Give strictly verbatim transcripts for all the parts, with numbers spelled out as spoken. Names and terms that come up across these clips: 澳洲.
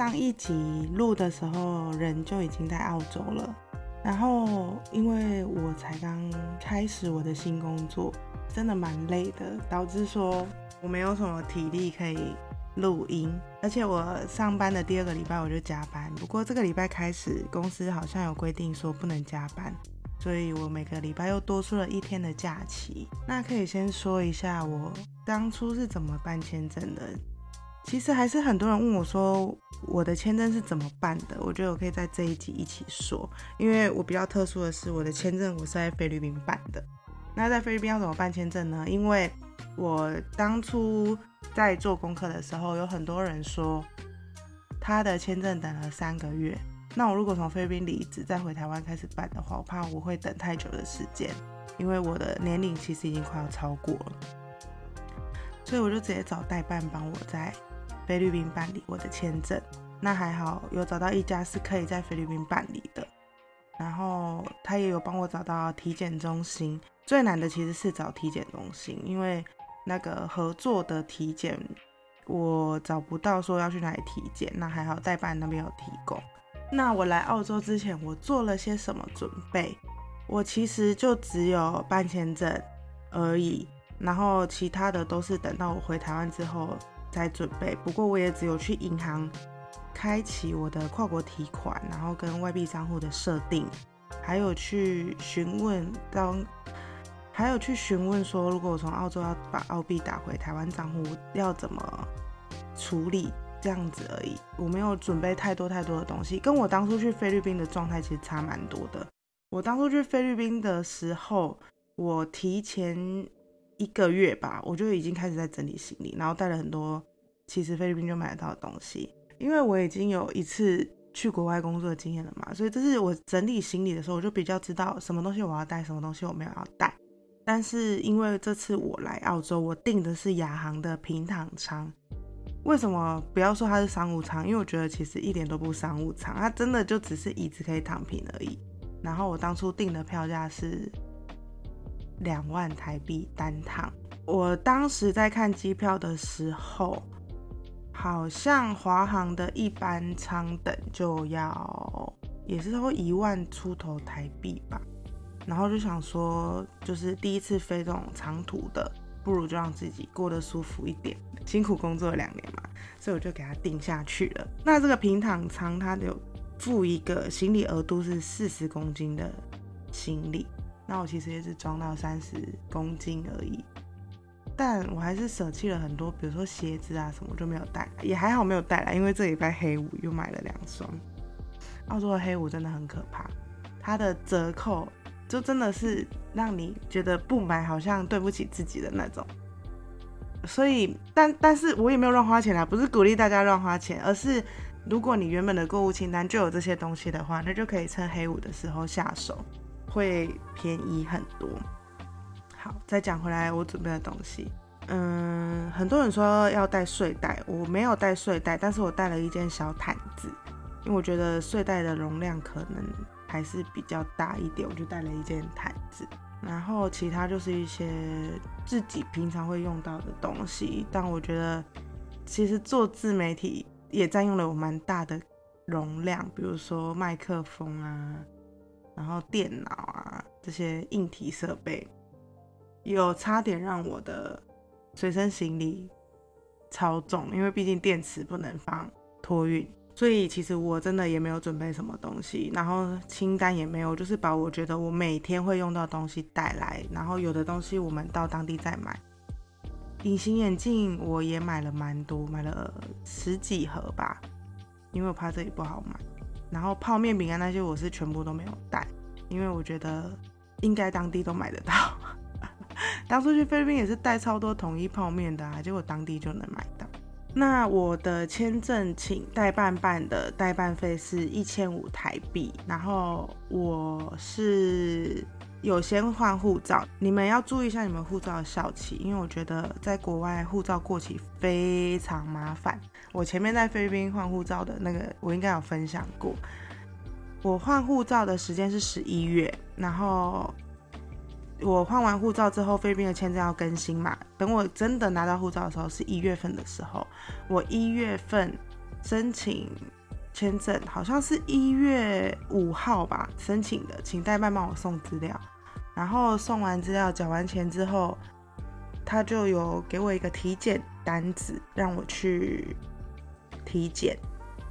上一集录的时候人就已经在澳洲了，然后因为我才刚开始我的新工作，真的蛮累的，导致说我没有什么体力可以录音，而且我上班的第二个礼拜我就加班，不过这个礼拜开始公司好像有规定说不能加班，所以我每个礼拜又多出了一天的假期。那可以先说一下我当初是怎么办签证的。其实还是很多人问我说我的签证是怎么办的，我觉得我可以在这一集一起说，因为我比较特殊的是我的签证我是在菲律宾办的。那在菲律宾要怎么办签证呢？因为我当初在做功课的时候有很多人说他的签证等了三个月，那我如果从菲律宾离职再回台湾开始办的话，我怕我会等太久的时间，因为我的年龄其实已经快要超过了，所以我就直接找代办帮我在菲律宾办理我的签证。那还好有找到一家是可以在菲律宾办理的，然后他也有帮我找到体检中心。最难的其实是找体检中心，因为那个合作的体检我找不到说要去哪里体检，那还好代办那边有提供。那我来澳洲之前我做了些什么准备？我其实就只有办签证而已，然后其他的都是等到我回台湾之后再准备。不过我也只有去银行开启我的跨国提款，然后跟外币账户的设定，还有去询问到还有去询问说如果我从澳洲要把澳币打回台湾账户要怎么处理，这样子而已。我没有准备太多太多的东西，跟我当初去菲律宾的状态其实差蛮多的。我当初去菲律宾的时候，我提前一个月吧我就已经开始在整理行李，然后带了很多其实菲律宾就买得到的东西，因为我已经有一次去国外工作的经验了嘛，所以这是我整理行李的时候我就比较知道什么东西我要带，什么东西我没有要带。但是因为这次我来澳洲我订的是亚航的平躺舱，为什么不要说它是商务舱？因为我觉得其实一点都不商务舱，它真的就只是椅子可以躺平而已。然后我当初订的票价是两万台币单趟。我当时在看机票的时候，好像华航的一般舱等就要也是差不多一万出头台币吧。然后就想说，就是第一次飞这种长途的，不如就让自己过得舒服一点，辛苦工作了两年嘛，所以我就给他定下去了。那这个平躺舱它有附一个行李额度是四十公斤的行李，那我其实也是装到三十公斤而已，但我还是舍弃了很多，比如说鞋子啊什么就没有带来，也还好没有带来，因为这礼拜黑五又买了两双。澳洲的黑五真的很可怕，它的折扣就真的是让你觉得不买好像对不起自己的那种，所以但但是我也没有乱花钱啦，不是鼓励大家乱花钱，而是如果你原本的购物清单就有这些东西的话，那就可以趁黑五的时候下手，会便宜很多。好，再讲回来我准备的东西，嗯，很多人说要带睡袋，我没有带睡袋，但是我带了一件小毯子，因为我觉得睡袋的容量可能还是比较大一点，我就带了一件毯子。然后其他就是一些自己平常会用到的东西，但我觉得其实做自媒体也占用了我蛮大的容量，比如说麦克风啊，然后电脑啊，这些硬体设备有差点让我的随身行李超重，因为毕竟电池不能放托运，所以其实我真的也没有准备什么东西，然后清单也没有，就是把我觉得我每天会用到的东西带来，然后有的东西我们到当地再买。隐形眼镜我也买了蛮多，买了十几盒吧，因为我怕这里不好买。然后泡面、饼干那些我是全部都没有带，因为我觉得应该当地都买得到。当初去菲律宾也是带超多统一泡面的啊，结果当地就能买到。那我的签证请代办办的代办费是一千五百台币，然后我是有先换护照，你们要注意一下你们护照的效期，因为我觉得在国外护照过期非常麻烦。我前面在菲律宾换护照的那个我应该有分享过，我换护照的时间是十一月，然后我换完护照之后菲律宾的签证要更新嘛，等我真的拿到护照的时候是一月份的时候，我一月份申请签证，好像是一月五号吧申请的，请代办帮我送资料。然后送完资料缴完钱之后，他就有给我一个体检单子让我去体检，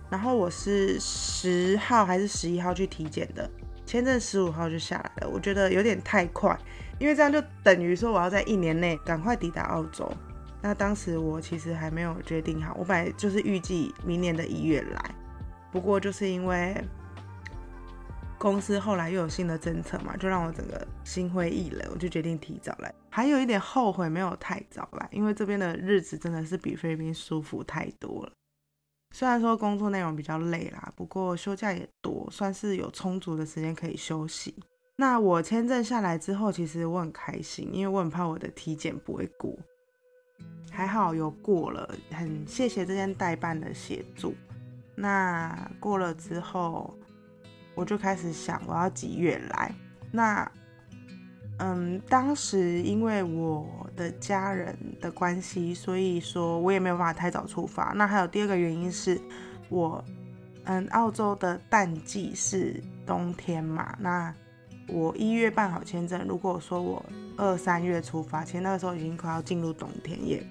然后我是十号还是十一号去体检的，签证十五号就下来了。我觉得有点太快，因为这样就等于说我要在一年内赶快抵达澳洲。那当时我其实还没有决定好，我本来就是预计明年的一月来，不过就是因为公司后来又有新的政策嘛，就让我整个心灰意冷，我就决定提早来。还有一点后悔没有太早来，因为这边的日子真的是比菲律宾舒服太多了。虽然说工作内容比较累啦，不过休假也多，算是有充足的时间可以休息。那我签证下来之后，其实我很开心，因为我很怕我的体检不会过，还好有过了，很谢谢这间代办的协助。那过了之后，我就开始想我要几月来。那嗯，当时因为我的家人的关系，所以说我也没有办法太早出发。那还有第二个原因是我嗯，澳洲的淡季是冬天嘛，那我一月办好签证，如果说我二三月出发，其实那个时候已经快要进入冬天，也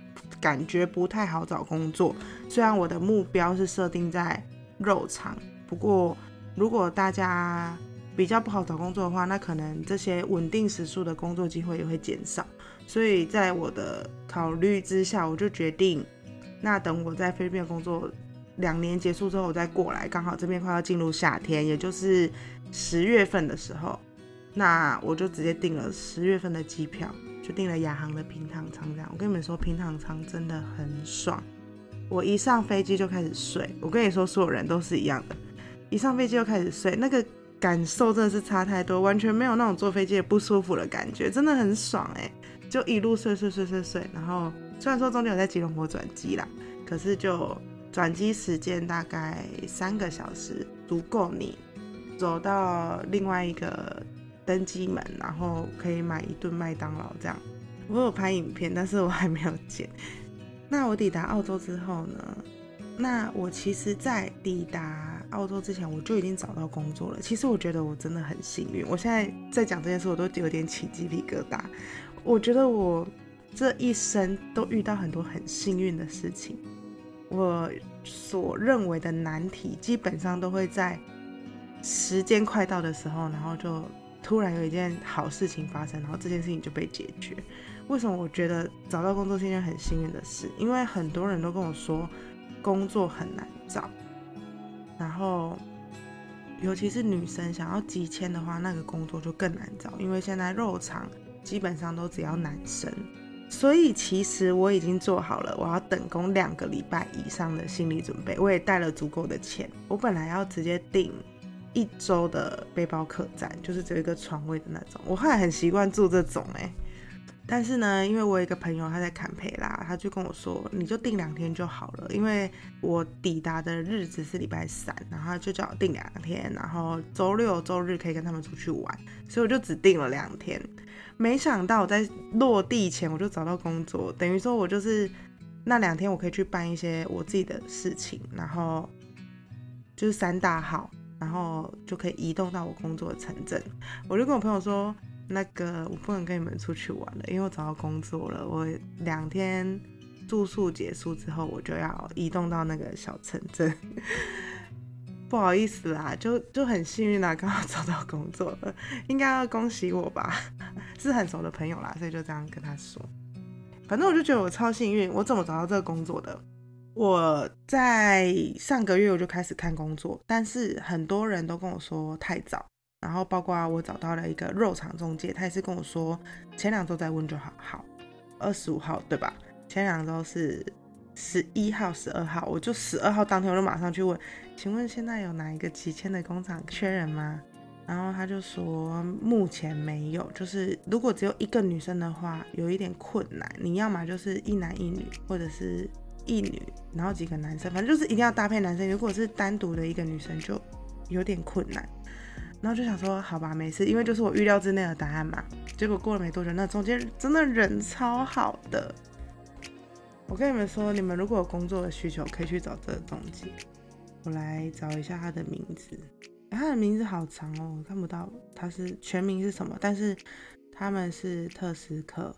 感觉不太好找工作。虽然我的目标是设定在肉厂，不过如果大家比较不好找工作的话，那可能这些稳定时数的工作机会也会减少。所以在我的考虑之下，我就决定那等我在菲律宾工作两年结束之后我再过来，刚好这边快要进入夏天，也就是十月份的时候，那我就直接订了十月份的机票，就订了亚航的平躺舱。这样我跟你们说，平躺舱真的很爽。我一上飞机就开始睡，我跟你说所有人都是一样的，一上飞机就开始睡，那个感受真的是差太多，完全没有那种坐飞机也不舒服的感觉，真的很爽耶、欸、就一路睡睡睡睡睡。然后虽然说中间有在吉隆坡转机啦，可是就转机时间大概三个小时足够你走到另外一个登机门，然后可以买一顿麦当劳这样。我有拍影片，但是我还没有剪。那我抵达澳洲之后呢，那我其实在抵达澳洲之前我就已经找到工作了。其实我觉得我真的很幸运，我现在在讲这件事我都有点起鸡皮疙瘩。我觉得我这一生都遇到很多很幸运的事情，我所认为的难题基本上都会在时间快到的时候，然后就突然有一件好事情发生，然后这件事情就被解决。为什么我觉得找到工作是一件很幸运的事？因为很多人都跟我说工作很难找，然后尤其是女生想要急签的话，那个工作就更难找，因为现在肉厂基本上都只要男生。所以其实我已经做好了我要等工两个礼拜以上的心理准备，我也带了足够的钱。我本来要直接订一周的背包客栈，就是只有一个床位的那种，我后来很习惯住这种哎、欸。但是呢，因为我有一个朋友他在坎培拉，他就跟我说你就订两天就好了，因为我抵达的日子是礼拜三，然后他就叫我订两天，然后周六周日可以跟他们出去玩，所以我就只订了两天。没想到我在落地前我就找到工作，等于说我就是那两天我可以去办一些我自己的事情，然后就是三大号，然后就可以移动到我工作的城镇。我就跟我朋友说那个我不能跟你们出去玩了，因为我找到工作了，我两天住宿结束之后我就要移动到那个小城镇不好意思啦，就就很幸运啦，刚好找到工作了，应该要恭喜我吧是很熟的朋友啦，所以就这样跟他说。反正我就觉得我超幸运。我怎么找到这个工作的？我在上个月我就开始看工作，但是很多人都跟我说太早，然后包括我找到了一个肉厂中介，他也是跟我说前两周再问就好。好，二十五号对吧？前两周是十一号十二号，我就十二号当天我就马上去问，请问现在有哪一个急签的工厂缺人吗？然后他就说目前没有，就是如果只有一个女生的话有一点困难，你要嘛就是一男一女，或者是一女然后几个男生，反正就是一定要搭配男生，如果是单独的一个女生就有点困难。然后就想说好吧没事，因为就是我预料之内的答案嘛。结果过了没多久，那中间真的人超好的。我跟你们说，你们如果有工作的需求可以去找这个中介，我来找一下他的名字，他的名字好长哦，我看不到他是全名是什么，但是他们是特斯克。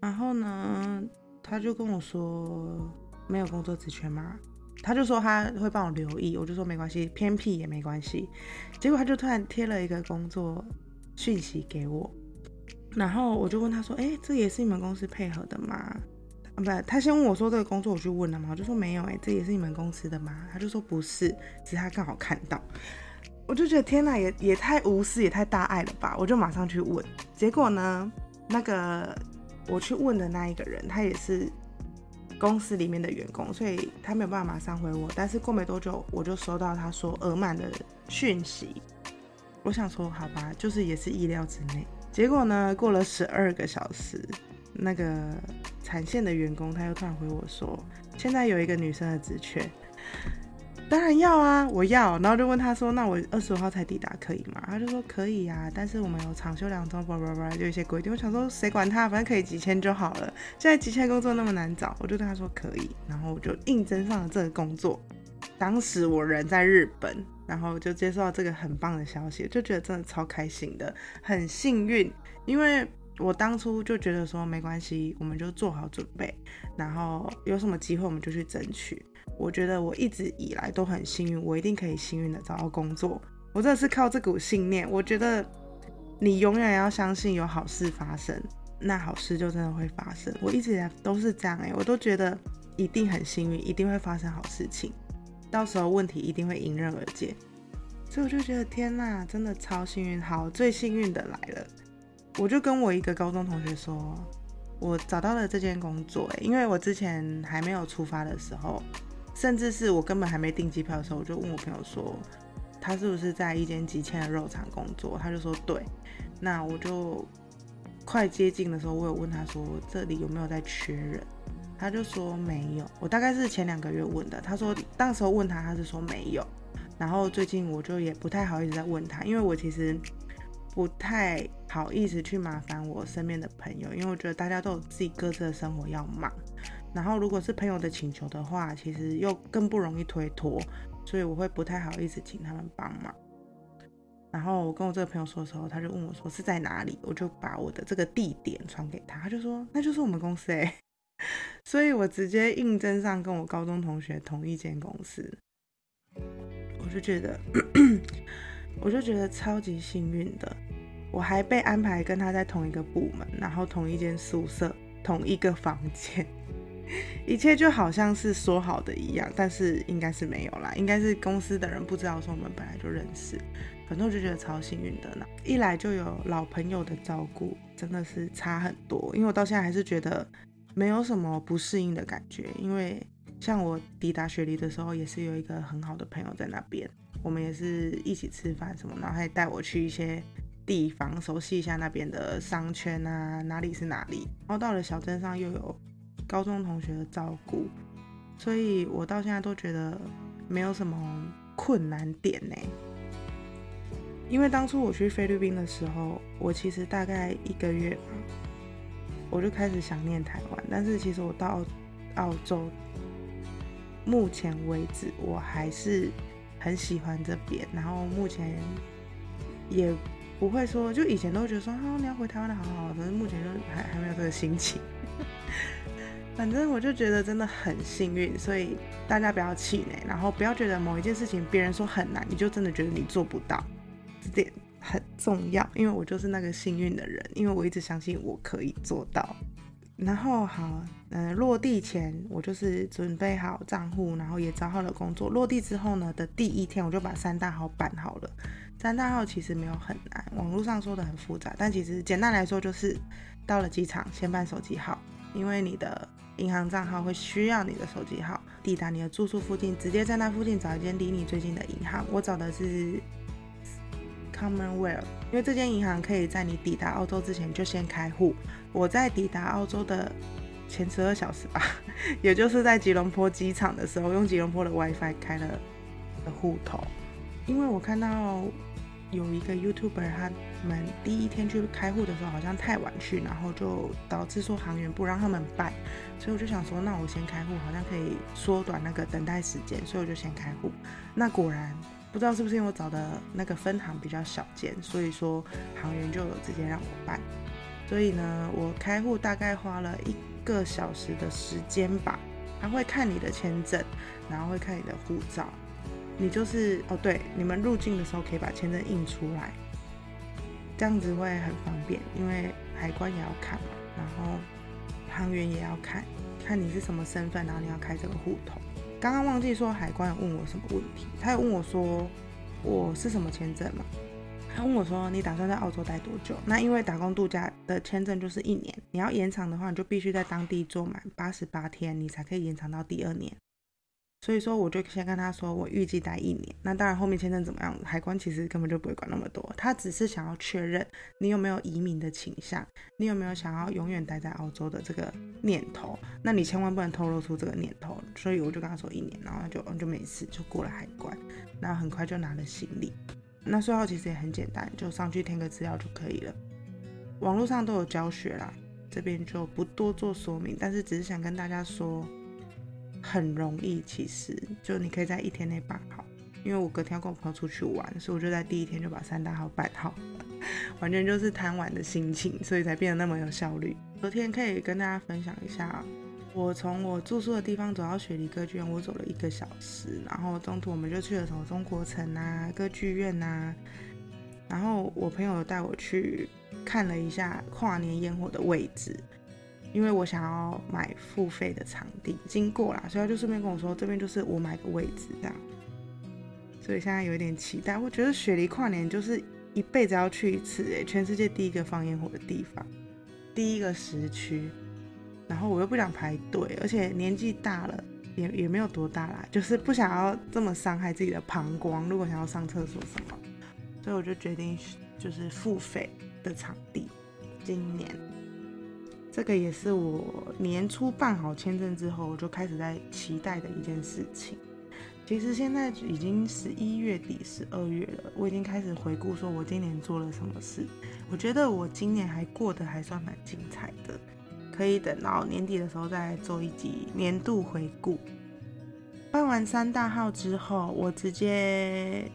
然后呢，他就跟我说没有工作职权嘛，他就说他会帮我留意，我就说没关系，偏僻也没关系。结果他就突然贴了一个工作讯息给我，然后我就问他说：“哎，这也是你们公司配合的吗？”啊、不，他先问我说这个工作我去问了嘛，我就说没有哎、欸，这也是你们公司的吗？他就说不是，只是他刚好看到。我就觉得天哪，也也太无私也太大爱了吧！我就马上去问，结果呢，那个我去问的那一个人，他也是公司里面的员工，所以他没有办法马上回我。但是过没多久，我就收到他说额满的讯息。我想说好吧，就是也是意料之内。结果呢，过了十二个小时。那个产线的员工他又突然回我说现在有一个女生的职缺，当然要啊，我要。然后就问他说那我二十五号才抵达可以吗？他就说可以啊，但是我们有长休两周巴拉巴拉，就有一些规定。我想说谁管他，反正可以几千就好了，现在几千工作那么难找。我就对他说可以，然后我就应征上了这个工作。当时我人在日本，然后就接受到这个很棒的消息，就觉得真的超开心的，很幸运。因为我当初就觉得说没关系，我们就做好准备，然后有什么机会我们就去争取。我觉得我一直以来都很幸运，我一定可以幸运的找到工作。我真的是靠这股信念，我觉得你永远要相信有好事发生，那好事就真的会发生。我一直以来都是这样欸，我都觉得一定很幸运，一定会发生好事情，到时候问题一定会迎刃而解。所以我就觉得天哪，真的超幸运。好，最幸运的来了。我就跟我一个高中同学说我找到了这件工作、欸、因为我之前还没有出发的时候，甚至是我根本还没订机票的时候，我就问我朋友说他是不是在一间几千的肉厂工作，他就说对。那我就快接近的时候，我有问他说这里有没有在缺人，他就说没有。我大概是前两个月问的，他说当时候问他他是说没有。然后最近我就也不太好意思再问他，因为我其实不太好意思去麻烦我身边的朋友，因为我觉得大家都有自己各自的生活要忙，然后如果是朋友的请求的话，其实又更不容易推脱，所以我会不太好意思请他们帮忙。然后我跟我这个朋友说的时候，他就问我说是在哪里，我就把我的这个地点传给他，他就说那就是我们公司欸所以我直接应征上跟我高中同学同一间公司，我就觉得我就觉得超级幸运的。我还被安排跟他在同一个部门，然后同一间宿舍，同一个房间，一切就好像是说好的一样，但是应该是没有啦，应该是公司的人不知道说我们本来就认识。反正我就觉得超幸运的呢，一来就有老朋友的照顾，真的是差很多。因为我到现在还是觉得没有什么不适应的感觉，因为像我抵达雪梨的时候，也是有一个很好的朋友在那边，我们也是一起吃饭什么，然后还带我去一些地方熟悉一下那边的商圈啊，哪里是哪里。然后到了小镇上又有高中同学的照顾，所以我到现在都觉得没有什么困难点呢、欸。因为当初我去菲律宾的时候，我其实大概一个月吧，我就开始想念台湾，但是其实我到澳洲目前为止我还是很喜欢这边，然后目前也不会说，就以前都觉得说、啊、你要回台湾的好好，可是目前就 还, 还没有这个心情反正我就觉得真的很幸运，所以大家不要气馁，然后不要觉得某一件事情别人说很难你就真的觉得你做不到，这点很重要。因为我就是那个幸运的人，因为我一直相信我可以做到。然后好，嗯，落地前我就是准备好账户，然后也找好了工作。落地之后呢的第一天，我就把三大号办好了。三大号其实没有很难，网络上说的很复杂，但其实简单来说就是，到了机场先办手机号，因为你的银行账号会需要你的手机号。抵达你的住宿附近，直接在那附近找一间离你最近的银行。我找的是 Commonwealth， 因为这间银行可以在你抵达澳洲之前就先开户。我在抵达澳洲的前十二小时吧，也就是在吉隆坡机场的时候，用吉隆坡的 Wi-Fi 开了户头。因为我看到有一个 YouTuber 他们第一天去开户的时候好像太晚去，然后就导致说行员不让他们办，所以我就想说那我先开户好像可以缩短那个等待时间，所以我就先开户。那果然不知道是不是因为我找的那个分行比较小间，所以说行员就直接让我办。所以呢我开户大概花了一个小时的时间吧，他会看你的签证，然后会看你的护照，你就是哦对，你们入境的时候可以把签证印出来，这样子会很方便，因为海关也要看嘛，然后行员也要看看你是什么身份，然后你要开这个户头。刚刚忘记说海关有问我什么问题，他有问我说我是什么签证嘛，他问我说你打算在澳洲待多久，那因为打工度假的签证就是一年，你要延长的话你就必须在当地做满八十八天你才可以延长到第二年，所以说我就先跟他说我预计待一年，那当然后面签证怎么样海关其实根本就不会管那么多，他只是想要确认你有没有移民的倾向，你有没有想要永远待在澳洲的这个念头，那你千万不能透露出这个念头，所以我就跟他说一年，然后就就没事就过了海关，然后很快就拿了行李。那税后其实也很简单，就上去填个资料就可以了，网络上都有教学啦，这边就不多做说明，但是只是想跟大家说很容易，其实就你可以在一天内办好，因为我隔天要跟我朋友出去玩，所以我就在第一天就把三大号办好了，完全就是贪玩的心情，所以才变得那么有效率。昨天可以跟大家分享一下，我从我住宿的地方走到雪梨歌剧院我走了一个小时，然后中途我们就去了什么中国城啊、歌剧院啊，然后我朋友带我去看了一下跨年烟火的位置，因为我想要买付费的场地，经过啦，所以他就顺便跟我说这边就是我买个位置这样，所以现在有一点期待。我觉得雪梨跨年就是一辈子要去一次、欸、全世界第一个放烟火的地方，第一个时区，然后我又不想排队，而且年纪大了 也, 也没有多大啦，就是不想要这么伤害自己的膀胱，如果想要上厕所什么，所以我就决定就是付费的场地。今年这个也是我年初办好签证之后我就开始在期待的一件事情。其实现在已经十一月底十二月了，我已经开始回顾说我今年做了什么事，我觉得我今年还过得还算蛮精彩的，可以等到年底的时候再做一集年度回顾。办完三大号之后我直接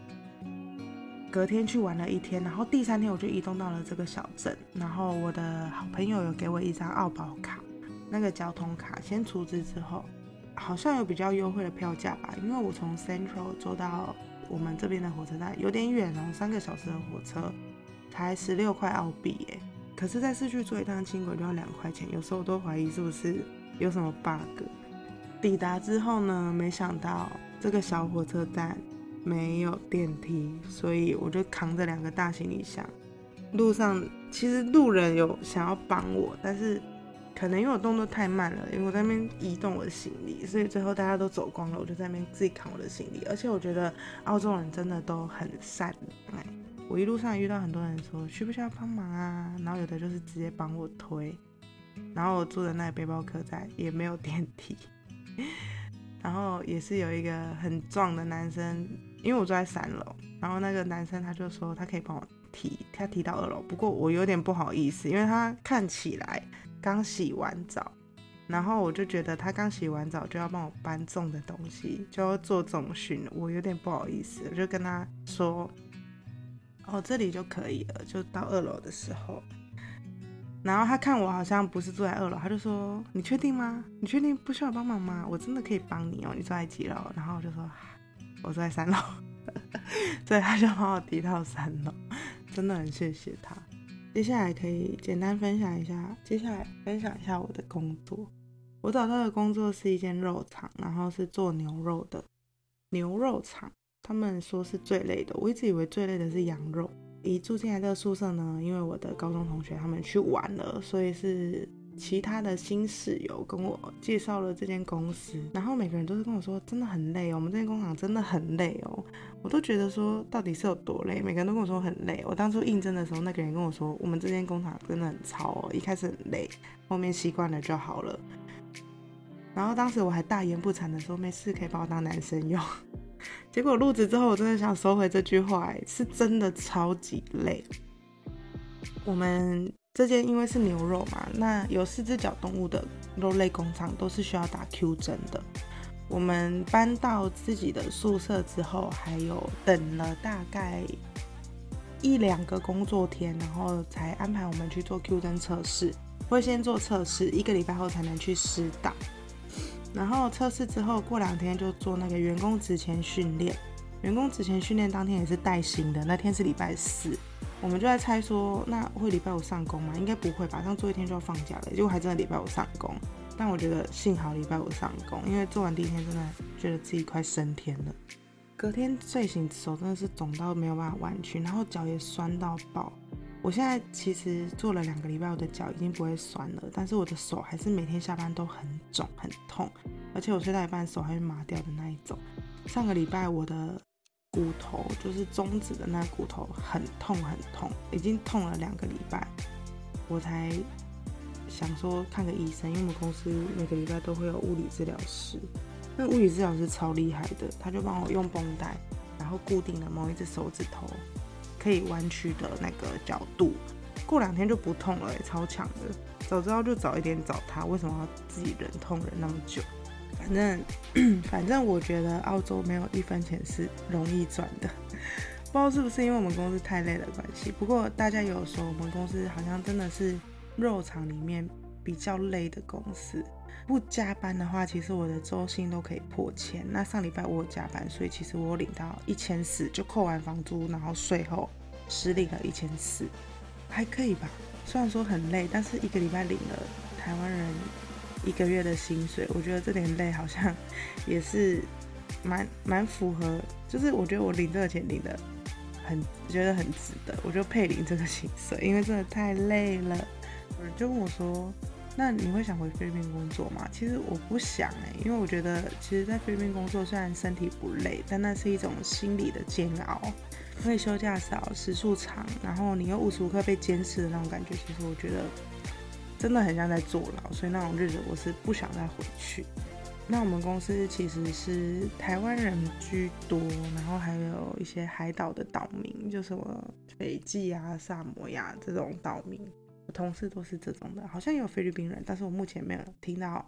隔天去玩了一天，然后第三天我就移动到了这个小镇，然后我的好朋友有给我一张澳宝卡，那个交通卡先储值之后好像有比较优惠的票价吧，因为我从 Central 坐到我们这边的火车站有点远，然后三个小时的火车才十六块澳币耶，可是在市区坐一趟轻轨就要两块钱，有时候我都怀疑是不是有什么 bug。 抵达之后呢，没想到这个小火车站没有电梯，所以我就扛着两个大行李箱，路上其实路人有想要帮我，但是可能因为我动作太慢了，因为我在那边移动我的行李，所以最后大家都走光了，我就在那边自己扛我的行李。而且我觉得澳洲人真的都很善良，我一路上遇到很多人说需不需要帮忙啊，然后有的就是直接帮我推，然后我住的那个背包客栈也没有电梯，然后也是有一个很壮的男生，因为我住在三楼，然后那个男生他就说他可以帮我提，他提到二楼，不过我有点不好意思，因为他看起来刚洗完澡，然后我就觉得他刚洗完澡就要帮我搬重的东西，就要做重训，我有点不好意思，我就跟他说哦这里就可以了，就到二楼的时候，然后他看我好像不是住在二楼，他就说你确定吗？你确定不需要帮忙吗？我真的可以帮你哦，你住在几楼？然后我就说我住在三楼所以他就把我提到三楼，真的很谢谢他。接下来可以简单分享一下接下来分享一下我的工作。我找到的工作是一间肉厂，然后是做牛肉的，牛肉厂他们说是最累的，我一直以为最累的是羊肉。一住进来这个宿舍呢，因为我的高中同学他们去玩了，所以是其他的新室友跟我介绍了这间公司，然后每个人都是跟我说真的很累哦，我们这间工厂真的很累哦，我都觉得说到底是有多累，每个人都跟我说很累。我当初应征的时候那个人跟我说我们这间工厂真的很超哦，一开始很累，后面习惯了就好了，然后当时我还大言不惭的说没事可以把我当男生用结果入职之后我真的想收回这句话、欸、是真的超级累。我们这间因为是牛肉嘛，那有四只脚动物的肉类工厂都是需要打 Q 针的。我们搬到自己的宿舍之后，还有等了大概一两个工作天，然后才安排我们去做 Q 针测试。会先做测试，一个礼拜后才能去施打。然后测试之后，过两天就做那个员工职前训练。员工职前训练当天也是带薪的，那天是礼拜四。我们就在猜说，那会礼拜五上工吗？应该不会吧，上做一天就要放假了。结果还真的礼拜五上工，但我觉得幸好礼拜五上工，因为做完第一天真的觉得自己快升天了。隔天睡醒，手真的是肿到没有办法弯曲，然后脚也酸到爆。我现在其实做了两个礼拜，我的脚已经不会酸了，但是我的手还是每天下班都很肿很痛，而且我睡到一半手还会麻掉的那一种。上个礼拜我的骨头就是中指的那个骨头很痛很痛，已经痛了两个礼拜，我才想说看个医生，因为我们公司每个礼拜都会有物理治疗师，那物理治疗师超厉害的，他就帮我用绷带然后固定了某一只手指头可以弯曲的那个角度，过两天就不痛了、欸、超强的，早知道就早一点找他，为什么要自己忍痛忍那么久？反正反正我觉得澳洲没有一分钱是容易赚的，不知道是不是因为我们公司太累的关系。不过大家有说我们公司好像真的是肉厂里面比较累的公司，不加班的话其实我的周薪都可以破千。那上礼拜我有加班，所以其实我有领到一千四，就扣完房租然后税后实领了一千四，还可以吧。虽然说很累，但是一个礼拜领了台湾人一个月的薪水，我觉得这点累好像也是蛮蛮符合，就是我觉得我领这个钱领的很觉得很值得，我就配领这个薪水，因为真的太累了。有人就问我说，那你会想回菲律宾工作吗？其实我不想哎、欸，因为我觉得其实在菲律宾工作虽然身体不累，但那是一种心理的煎熬，因为休假少时数长，然后你又无时无刻被监视的那种感觉，其实我觉得真的很像在坐牢，所以那种日子我是不想再回去。那我们公司其实是台湾人居多，然后还有一些海岛的岛民，就什么斐济啊、萨摩亚这种岛民，我同事都是这种的，好像也有菲律宾人，但是我目前没有听到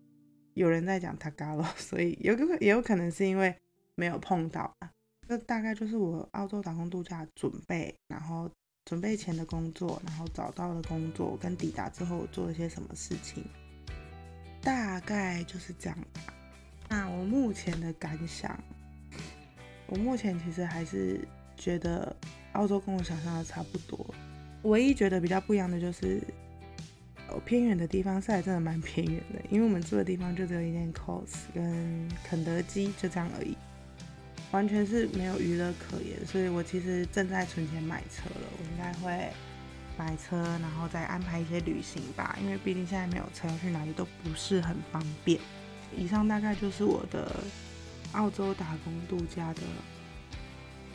有人在讲 Tagalog， 所以有个也有可能是因为没有碰到。这大概就是我澳洲打工度假准备，然后准备前的工作，然后找到的工作跟抵达之后做了些什么事情，大概就是这样吧。那我目前的感想，我目前其实还是觉得澳洲跟我想象的差不多，唯一觉得比较不一样的就是、哦、偏远的地方是还真的蛮偏远的，因为我们住的地方就只有一间 Coles 跟肯德基，就这样而已，完全是没有娱乐可言。所以我其实正在存钱买车了，我应该会买车然后再安排一些旅行吧，因为毕竟现在没有车去哪里都不是很方便。以上大概就是我的澳洲打工度假的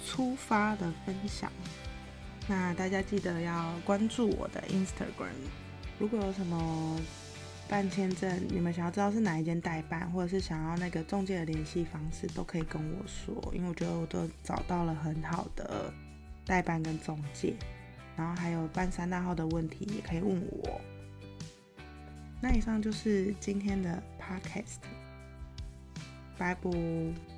出发的分享，那大家记得要关注我的 Instagram， 如果有什么办签证你们想要知道是哪一间代办，或者是想要那个中介的联系方式，都可以跟我说，因为我觉得我都找到了很好的代办跟中介。然后还有办三大号的问题也可以问我。那以上就是今天的 podcast， 拜拜。